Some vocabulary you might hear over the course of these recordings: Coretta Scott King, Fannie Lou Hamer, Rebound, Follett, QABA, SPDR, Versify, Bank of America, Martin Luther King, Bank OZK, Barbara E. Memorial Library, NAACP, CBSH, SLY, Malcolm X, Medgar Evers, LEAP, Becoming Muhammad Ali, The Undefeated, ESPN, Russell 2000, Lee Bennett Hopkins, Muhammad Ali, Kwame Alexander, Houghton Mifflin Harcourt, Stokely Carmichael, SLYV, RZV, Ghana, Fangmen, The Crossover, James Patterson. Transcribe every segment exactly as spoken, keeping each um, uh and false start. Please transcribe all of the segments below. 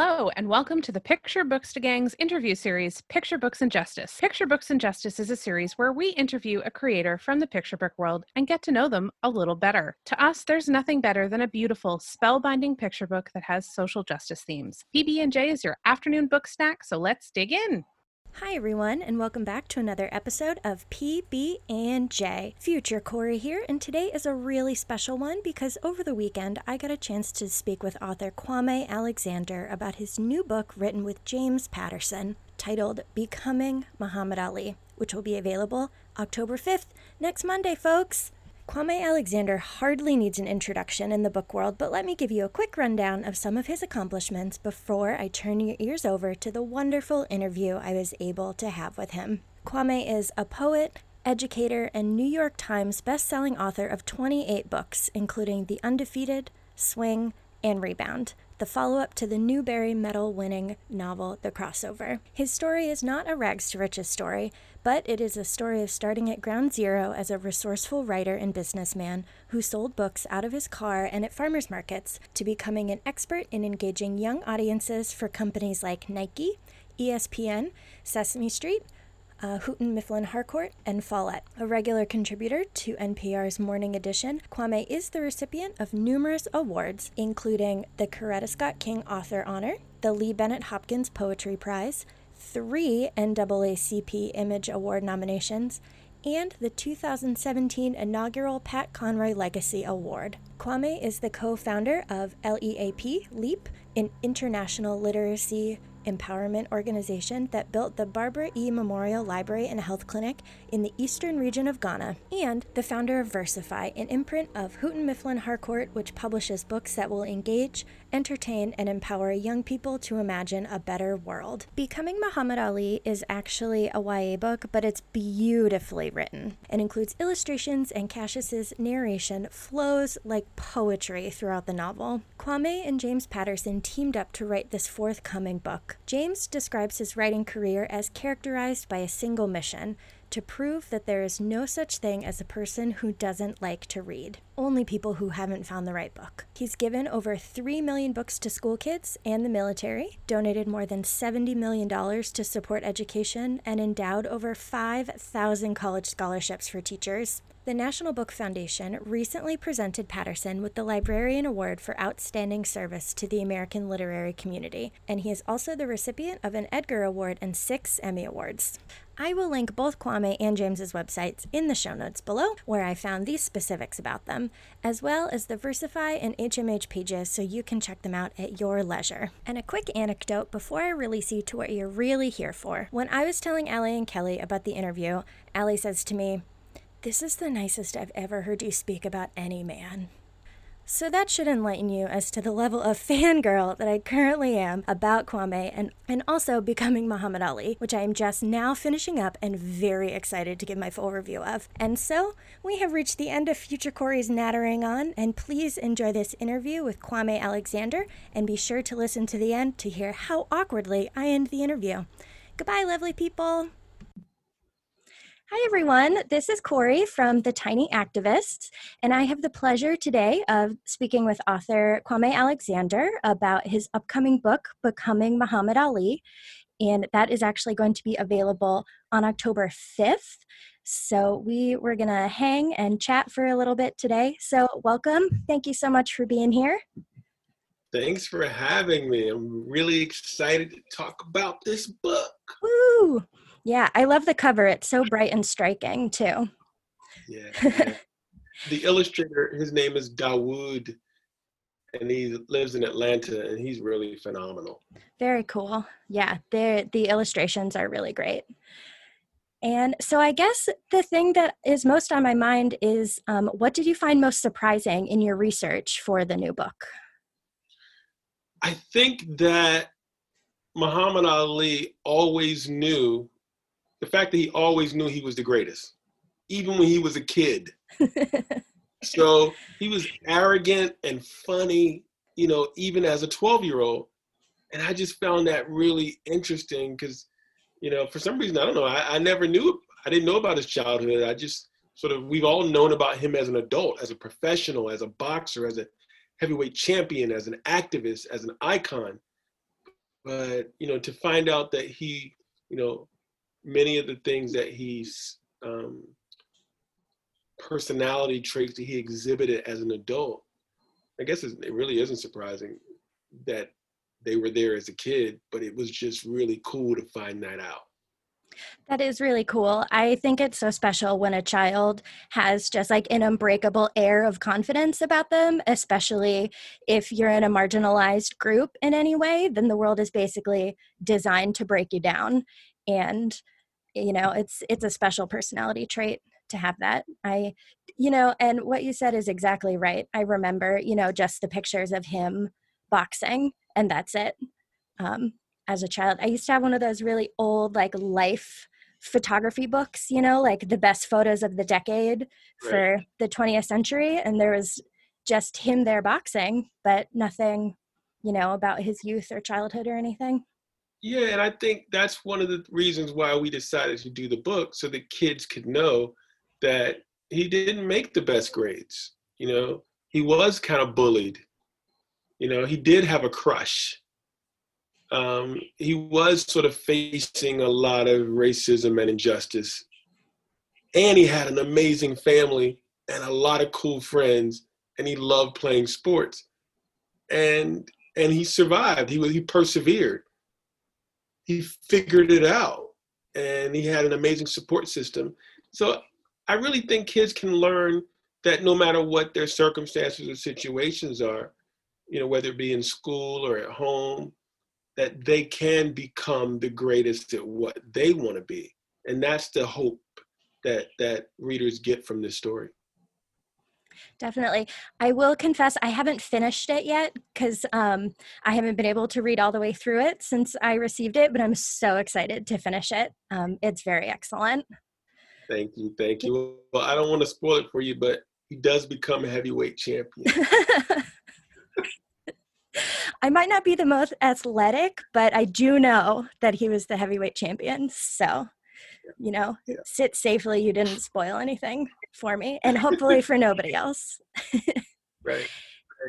Hello, and welcome to the Picture Books to Gangs interview series, Picture Books and Justice. Picture Books and Justice is a series where we interview a creator from the picture book world and get to know them a little better. To us, there's nothing better than a beautiful, spellbinding picture book that has social justice themes. P B and J is your afternoon book snack, so let's dig in. Hi everyone, and welcome back to another episode of P B and J. Future Corey here, and today is a really special one because over the weekend I got a chance to speak with author Kwame Alexander about his new book written with James Patterson titled Becoming Muhammad Ali, which will be available October fifth, next Monday, folks. Kwame Alexander hardly needs an introduction in the book world, but let me give you a quick rundown of some of his accomplishments before I turn your ears over to the wonderful interview I was able to have with him. Kwame is a poet, educator, and New York Times best-selling author of twenty-eight books, including The Undefeated, Swing, and Rebound, the follow-up to the Newbery medal-winning novel The Crossover. His story is not a rags-to-riches story, but it is a story of starting at ground zero as a resourceful writer and businessman who sold books out of his car and at farmers markets to becoming an expert in engaging young audiences for companies like Nike, E S P N, Sesame Street, Uh, Houghton Mifflin Harcourt, and Follett. A regular contributor to N P R's Morning Edition, Kwame is the recipient of numerous awards, including the Coretta Scott King Author Honor, the Lee Bennett Hopkins Poetry Prize, three N double A C P Image Award nominations, and the two thousand seventeen inaugural Pat Conroy Legacy Award. Kwame is the co-founder of L E A P, LEAP, an international literacy empowerment organization that built the Barbara E. Memorial Library and Health Clinic in the eastern region of Ghana, and the founder of Versify, an imprint of Houghton Mifflin Harcourt, which publishes books that will engage, entertain, and empower young people to imagine a better world. Becoming Muhammad Ali is actually a Y A book, but it's beautifully written and includes illustrations, and Cassius's narration flows like poetry throughout the novel. Kwame and James Patterson teamed up to write this forthcoming book. James describes his writing career as characterized by a single mission: to prove that there is no such thing as a person who doesn't like to read. Only people who haven't found the right book. He's given over three million books to school kids and the military, donated more than seventy million dollars to support education, and endowed over five thousand college scholarships for teachers. The National Book Foundation recently presented Patterson with the Librarian Award for Outstanding Service to the American Literary Community, and he is also the recipient of an Edgar Award and six Emmy Awards. I will link both Kwame and James's websites in the show notes below, where I found these specifics about them, as well as the Versify and H M H pages, so you can check them out at your leisure. And a quick anecdote before I release you to what you're really here for. When I was telling Allie and Kelly about the interview, Allie says to me, "This is the nicest I've ever heard you speak about any man." So that should enlighten you as to the level of fangirl that I currently am about Kwame and, and also Becoming Muhammad Ali, which I am just now finishing up and very excited to give my full review of. And so, we have reached the end of Future Corey's nattering on, and please enjoy this interview with Kwame Alexander, and be sure to listen to the end to hear how awkwardly I end the interview. Goodbye, lovely people! Hi, everyone. This is Corey from The Tiny Activists, and I have the pleasure today of speaking with author Kwame Alexander about his upcoming book, Becoming Muhammad Ali, and that is actually going to be available on October fifth. So we were going to hang and chat for a little bit today. So welcome. Thank you so much for being here. Thanks for having me. I'm really excited to talk about this book. Woo! Yeah, I love the cover. It's so bright and striking, too. Yeah. yeah. The illustrator, his name is Dawood, and he lives in Atlanta, and he's really phenomenal. Very cool. Yeah, the the illustrations are really great. And so I guess the thing that is most on my mind is, um, what did you find most surprising in your research for the new book? I think that Muhammad Ali always knew The fact that he always knew he was the greatest, even when he was a kid. So he was arrogant and funny, you know, even as a twelve-year-old. And I just found that really interesting because, you know, for some reason, I don't know, I, I never knew, I didn't know about his childhood. I just sort of, we've all known about him as an adult, as a professional, as a boxer, as a heavyweight champion, as an activist, as an icon. But, you know, to find out that he, you know, many of the things that he's, um, personality traits that he exhibited as an adult, I guess it really isn't surprising that they were there as a kid, but it was just really cool to find that out. That is really cool. I think it's so special when a child has just like an unbreakable air of confidence about them, especially if you're in a marginalized group in any way, then the world is basically designed to break you down. And, you know, it's it's a special personality trait to have that. I, you know, and what you said is exactly right. I remember, you know, just the pictures of him boxing, and that's it. Um, as a child, I used to have one of those really old, like, life photography books, you know, like the best photos of the decade right. for the twentieth century. And there was just him there boxing, but nothing, you know, about his youth or childhood or anything. Yeah. And I think that's one of the reasons why we decided to do the book, so that kids could know that he didn't make the best grades. You know, he was kind of bullied. You know, he did have a crush. Um, he was sort of facing a lot of racism and injustice. And he had an amazing family and a lot of cool friends, and he loved playing sports. And and he survived. He was he persevered. He figured it out, and he had an amazing support system. So I really think kids can learn that no matter what their circumstances or situations are, you know, whether it be in school or at home, that they can become the greatest at what they want to be. And that's the hope that that readers get from this story. Definitely. I will confess, I haven't finished it yet because um, I haven't been able to read all the way through it since I received it, but I'm so excited to finish it. Um, it's very excellent. Thank you. Thank you. Well, I don't want to spoil it for you, but he does become a heavyweight champion. I might not be the most athletic, but I do know that he was the heavyweight champion. So, you know, yeah. Sit safely. You didn't spoil anything for me, and hopefully for nobody else. Right. Right.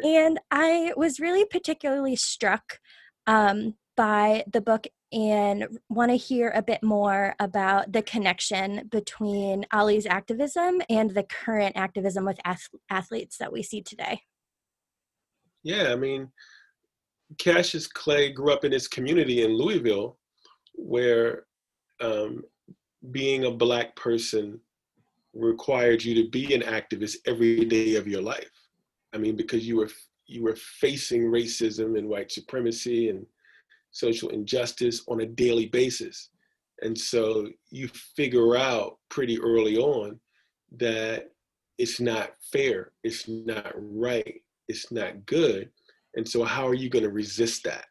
And I was really particularly struck um, by the book and want to hear a bit more about the connection between Ali's activism and the current activism with ath- athletes that we see today. Yeah, I mean, Cassius Clay grew up in his community in Louisville, where um, being a Black person required you to be an activist every day of your life. I mean, because you were you were facing racism and white supremacy and social injustice on a daily basis. And so you figure out pretty early on that it's not fair, it's not right, it's not good. And so how are you going to resist that?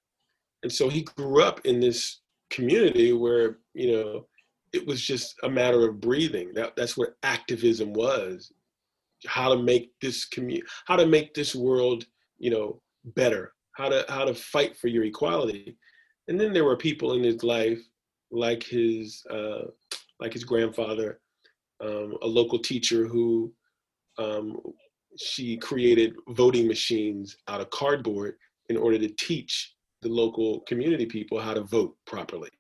And so he grew up in this community where, you know, it was just a matter of breathing. That, that's what activism was, how to make this community, how to make this world, you know, better, how to how to fight for your equality. And then there were people in his life, like his uh, like his grandfather, um, a local teacher who um, she created voting machines out of cardboard in order to teach the local community people how to vote properly.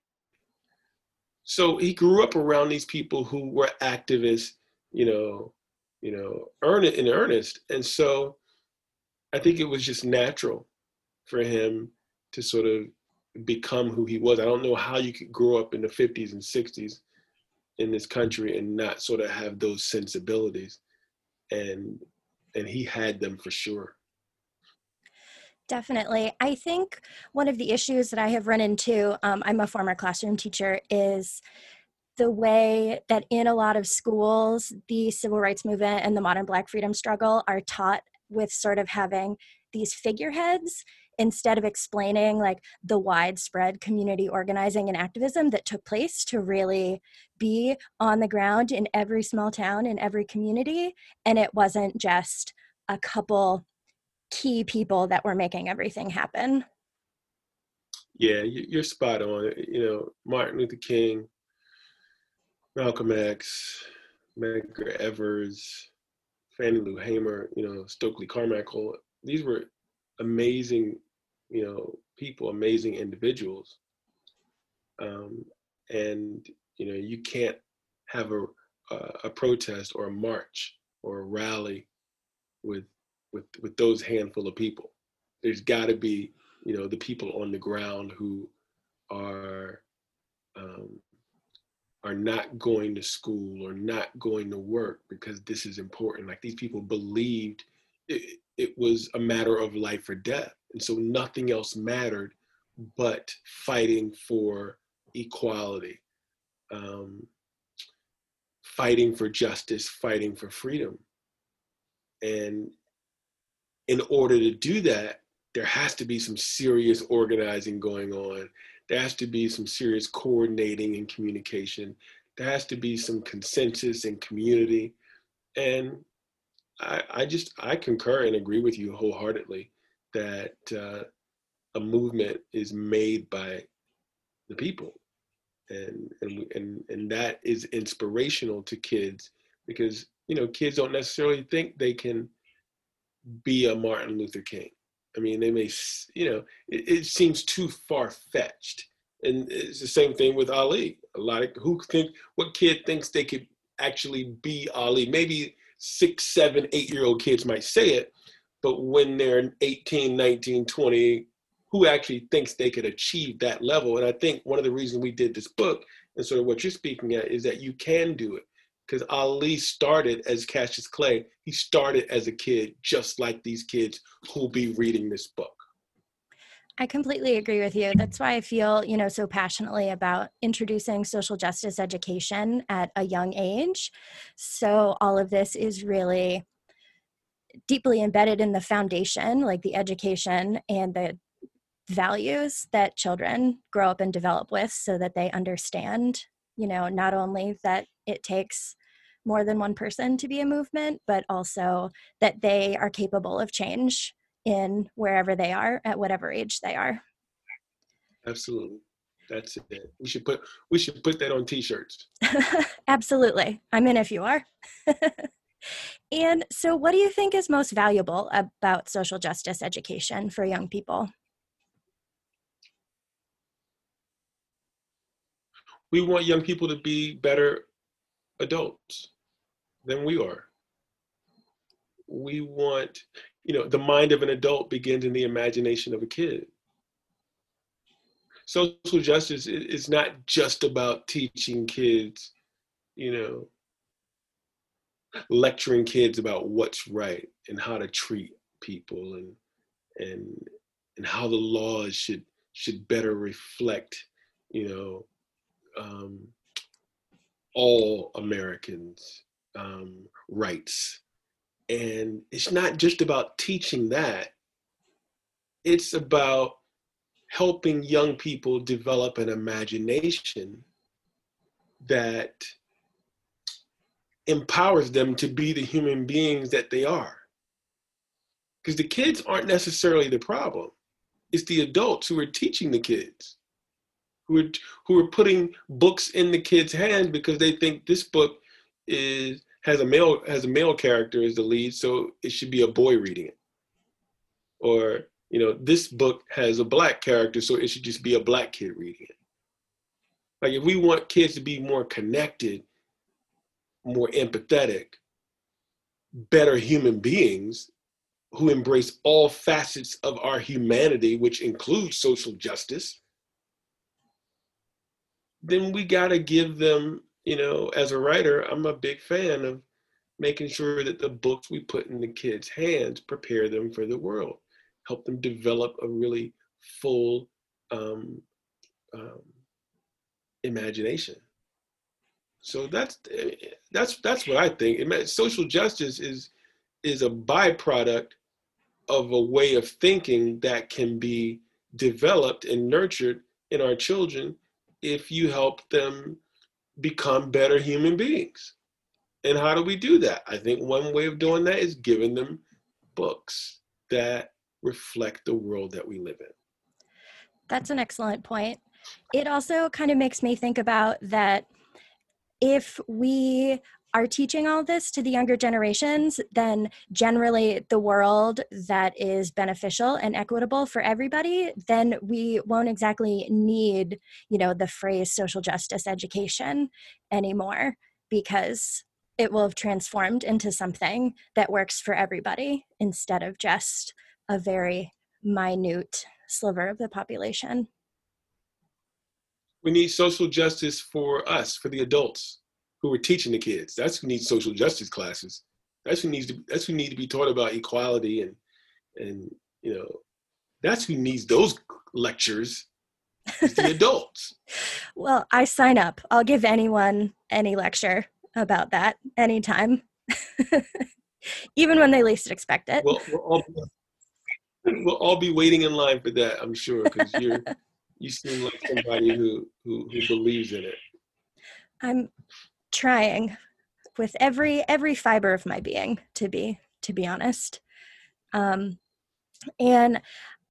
So he grew up around these people who were activists, you know, you know, earn it in earnest. And so I think it was just natural for him to sort of become who he was. I don't know how you could grow up in the fifties and sixties in this country and not sort of have those sensibilities. And And he had them for sure. Definitely. I think one of the issues that I have run into, um, I'm a former classroom teacher, is the way that in a lot of schools, the civil rights movement and the modern Black freedom struggle are taught with sort of having these figureheads instead of explaining like the widespread community organizing and activism that took place to really be on the ground in every small town, in every community. And it wasn't just a couple key people that were making everything happen. Yeah, you're spot on. You know, Martin Luther King, Malcolm X, Medgar Evers, Fannie Lou Hamer, you know, Stokely Carmichael, these were amazing you know, people, amazing individuals. Um, and, you know, you can't have a, uh, a protest or a march or a rally with, with, with those handful of people. There's gotta be, you know, the people on the ground who are, um, are not going to school or not going to work because this is important. Like, these people believed it, it was a matter of life or death. And so nothing else mattered but fighting for equality, um, fighting for justice, fighting for freedom. And in order to do that, there has to be some serious organizing going on. There has to be some serious coordinating and communication. There has to be some consensus and community. And I, I just, I concur and agree with you wholeheartedly that uh, a movement is made by the people. And, and, and, and that is inspirational to kids because, you know, kids don't necessarily think they can be a Martin Luther King. I mean, they may, you know, it, it seems too far-fetched. And it's the same thing with Ali. A lot of, who think, what kid thinks they could actually be Ali? Maybe six, seven, eight-year-old kids might say it, but when they're eighteen, nineteen, twenty, who actually thinks they could achieve that level? And I think one of the reasons we did this book, and sort of what you're speaking at, is that you can do it. Because Ali started as Cassius Clay. He started as a kid, just like these kids who'll be reading this book. I completely agree with you. That's why I feel, you know, so passionately about introducing social justice education at a young age. So all of this is really deeply embedded in the foundation, like the education and the values that children grow up and develop with, so that they understand, you know, not only that it takes more than one person to be a movement, but also that they are capable of change in wherever they are, at whatever age they are. Absolutely. That's it. We should put, we should put that on t-shirts. Absolutely. I'm in if you are. And so what do you think is most valuable about social justice education for young people? We want young people to be better adults than we are. We want, you know, the mind of an adult begins in the imagination of a kid. Social justice is not just about teaching kids, you know, lecturing kids about what's right and how to treat people and and and how the laws should should better reflect, you know, Um, all Americans' um, rights. And it's not just about teaching that. It's about helping young people develop an imagination that empowers them to be the human beings that they are. Because the kids aren't necessarily the problem. It's the adults who are teaching the kids. Who are, who are putting books in the kids' hands because they think this book is has a male has a male character as the lead, so it should be a boy reading it. Or, you know, this book has a black character, so it should just be a black kid reading it. Like, if we want kids to be more connected, more empathetic, better human beings who embrace all facets of our humanity, which includes social justice, then we gotta give them, you know, as a writer, I'm a big fan of making sure that the books we put in the kids' hands prepare them for the world, help them develop a really full um, um, imagination. So that's that's that's what I think. Social justice is is a byproduct of a way of thinking that can be developed and nurtured in our children if you help them become better human beings. And how do we do that? I think one way of doing that is giving them books that reflect the world that we live in. That's an excellent point. It also kind of makes me think about that if we are teaching all this to the younger generations, then generally the world that is beneficial and equitable for everybody, then we won't exactly need, you know, the phrase social justice education anymore, because it will have transformed into something that works for everybody instead of just a very minute sliver of the population. We need social justice for us, for the adults who are teaching the kids. That's who needs social justice classes. That's who needs to, that's who need to be taught about equality and, and you know, that's who needs those lectures, is the adults. Well, I sign up. I'll give anyone any lecture about that anytime, even when they least expect it. Well, we'll all be, we'll all be waiting in line for that, I'm sure, because you're you seem like somebody who, who who believes in it. I'm trying with every every fiber of my being to be to be honest, um, and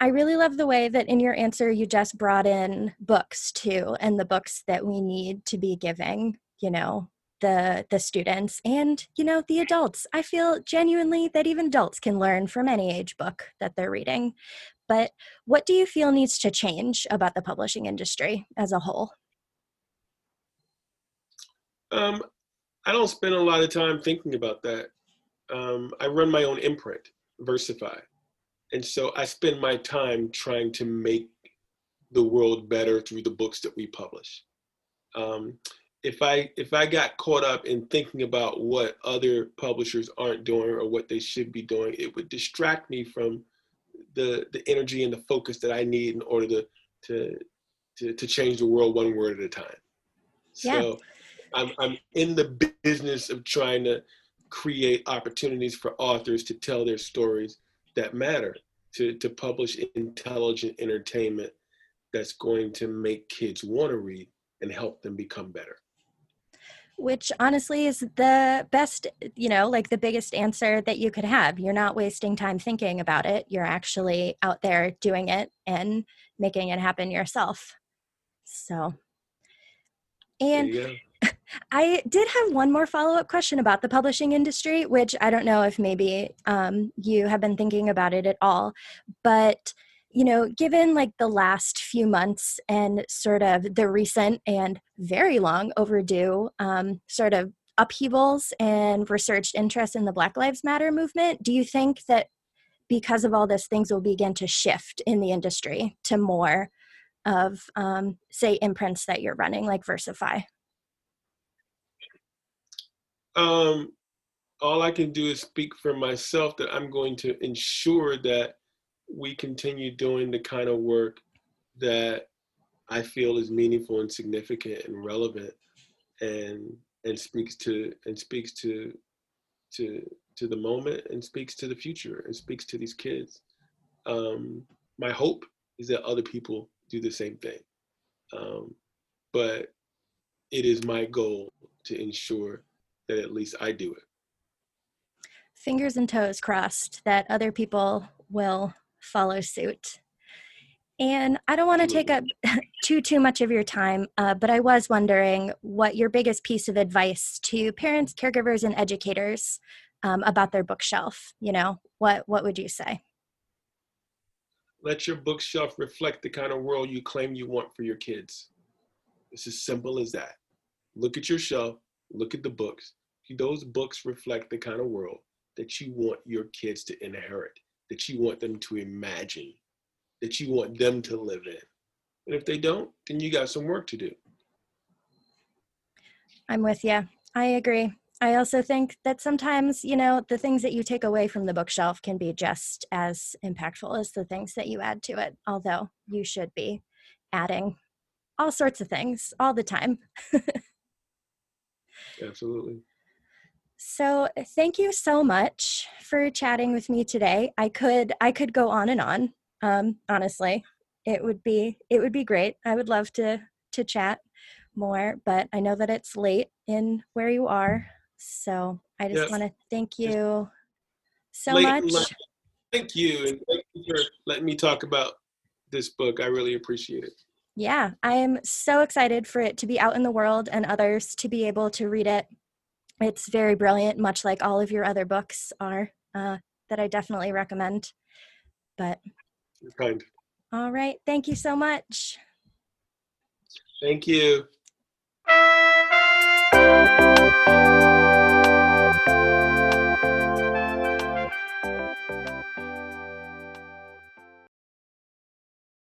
I really love the way that in your answer you just brought in books too, and the books that we need to be giving, you know, the the students and, you know, the adults. I feel genuinely that even adults can learn from any age book that they're reading. But what do you feel needs to change about the publishing industry as a whole? Um, I don't spend a lot of time thinking about that. Um, I run my own imprint, Versify. And so I spend my time trying to make the world better through the books that we publish. Um, If I if I got caught up in thinking about what other publishers aren't doing or what they should be doing, it would distract me from the the energy and the focus that I need in order to to to, to change the world one word at a time. Yeah. So I'm I'm in the business of trying to create opportunities for authors to tell their stories that matter, to to publish intelligent entertainment that's going to make kids want to read and help them become better. Which honestly is the best, you know, like the biggest answer that you could have. You're not wasting time thinking about it. You're actually out there doing it and making it happen yourself. So, and yeah. I did have one more follow-up question about the publishing industry, which I don't know if maybe um, you have been thinking about it at all, but you know, given like the last few months and sort of the recent and very long overdue um, sort of upheavals and resurged interest in the Black Lives Matter movement, do you think that because of all this, things will begin to shift in the industry to more of, um, say, imprints that you're running, like Versify? Um, all I can do is speak for myself that I'm going to ensure that we continue doing the kind of work that I feel is meaningful and significant and relevant and and speaks to and speaks to to to the moment and speaks to the future and speaks to these kids. Um, my hope is that other people do the same thing. Um, but it is my goal to ensure that at least I do it. Fingers and toes crossed that other people will follow suit. And I don't want to take up too, too much of your time, uh, but I was wondering what your biggest piece of advice to parents, caregivers, and educators um, about their bookshelf, you know, what, what would you say? Let your bookshelf reflect the kind of world you claim you want for your kids. It's as simple as that. Look at your shelf, look at the books. Those books reflect the kind of world that you want your kids to inherit, that you want them to imagine, that you want them to live in. And if they don't, then you got some work to do. I'm with you. I agree. I also think that sometimes, you know, the things that you take away from the bookshelf can be just as impactful as the things that you add to it, although you should be adding all sorts of things all the time. Absolutely. So thank you so much for chatting with me today. I could I could go on and on. Um, honestly, it would be it would be great. I would love to to chat more, but I know that it's late in where you are. So I just yes. want to thank you so late much. Lunch. Thank you, and thank you for letting me talk about this book. I really appreciate it. Yeah, I am so excited for it to be out in the world and others to be able to read it. It's very brilliant, much like all of your other books are, uh, that I definitely recommend. But you're kind. All right. Thank you so much. Thank you.